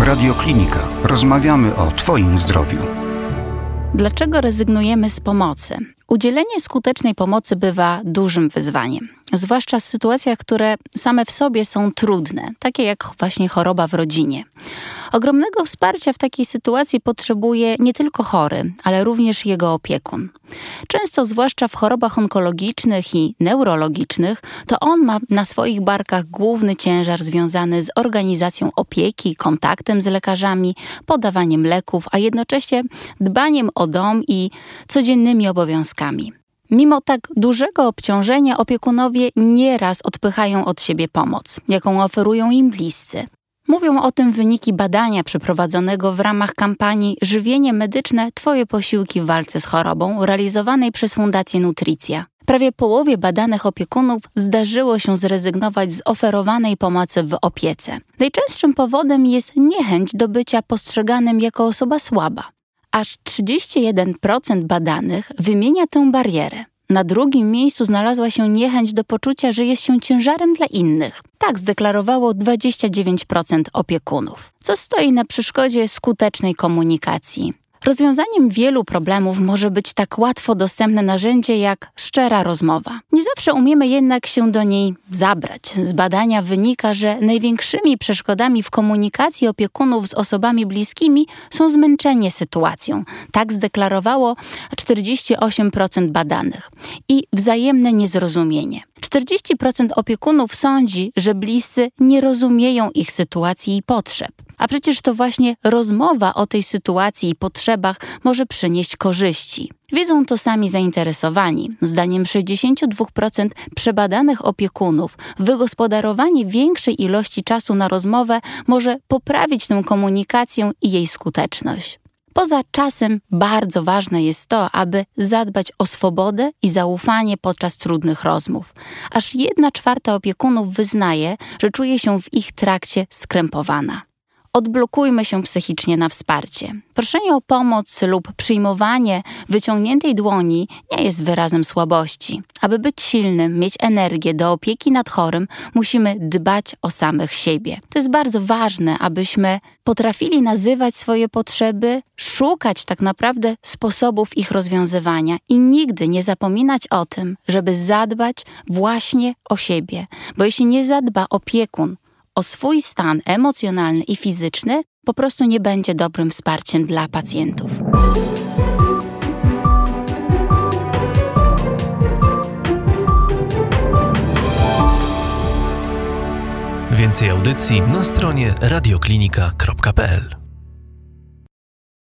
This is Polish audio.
Radio Klinika. Rozmawiamy o Twoim zdrowiu. Dlaczego rezygnujemy z pomocy? Udzielenie skutecznej pomocy bywa dużym wyzwaniem, zwłaszcza w sytuacjach, które same w sobie są trudne, takie jak właśnie choroba w rodzinie. Ogromnego wsparcia w takiej sytuacji potrzebuje nie tylko chory, ale również jego opiekun. Często, zwłaszcza w chorobach onkologicznych i neurologicznych, to on ma na swoich barkach główny ciężar związany z organizacją opieki, kontaktem z lekarzami, podawaniem leków, a jednocześnie dbaniem o dom i codziennymi obowiązkami. Mimo tak dużego obciążenia opiekunowie nieraz odpychają od siebie pomoc, jaką oferują im bliscy. Mówią o tym wyniki badania przeprowadzonego w ramach kampanii Żywienie medyczne Twoje posiłki w walce z chorobą, realizowanej przez Fundację Nutricia. Prawie połowie badanych opiekunów zdarzyło się zrezygnować z oferowanej pomocy w opiece. Najczęstszym powodem jest niechęć do bycia postrzeganym jako osoba słaba. Aż 31% badanych wymienia tę barierę. Na drugim miejscu znalazła się niechęć do poczucia, że jest się ciężarem dla innych. Tak zdeklarowało 29% opiekunów. Co stoi na przeszkodzie skutecznej komunikacji? Rozwiązaniem wielu problemów może być tak łatwo dostępne narzędzie jak szczera rozmowa. Nie zawsze umiemy jednak się do niej zabrać. Z badania wynika, że największymi przeszkodami w komunikacji opiekunów z osobami bliskimi są zmęczenie sytuacją. Tak zdeklarowało 48% badanych. I wzajemne niezrozumienie. 40% opiekunów sądzi, że bliscy nie rozumieją ich sytuacji i potrzeb. A przecież to właśnie rozmowa o tej sytuacji i potrzebach może przynieść korzyści. Wiedzą to sami zainteresowani. Zdaniem 62% przebadanych opiekunów wygospodarowanie większej ilości czasu na rozmowę może poprawić tę komunikację i jej skuteczność. Poza czasem bardzo ważne jest to, aby zadbać o swobodę i zaufanie podczas trudnych rozmów. Aż 1/4 opiekunów wyznaje, że czuje się w ich trakcie skrępowana. Odblokujmy się psychicznie na wsparcie. Proszenie o pomoc lub przyjmowanie wyciągniętej dłoni nie jest wyrazem słabości. Aby być silnym, mieć energię do opieki nad chorym, musimy dbać o samych siebie. To jest bardzo ważne, abyśmy potrafili nazywać swoje potrzeby, szukać tak naprawdę sposobów ich rozwiązywania i nigdy nie zapominać o tym, żeby zadbać właśnie o siebie. Bo jeśli nie zadba opiekun o swój stan emocjonalny i fizyczny, po prostu nie będzie dobrym wsparciem dla pacjentów. Więcej audycji na stronie radioklinika.pl.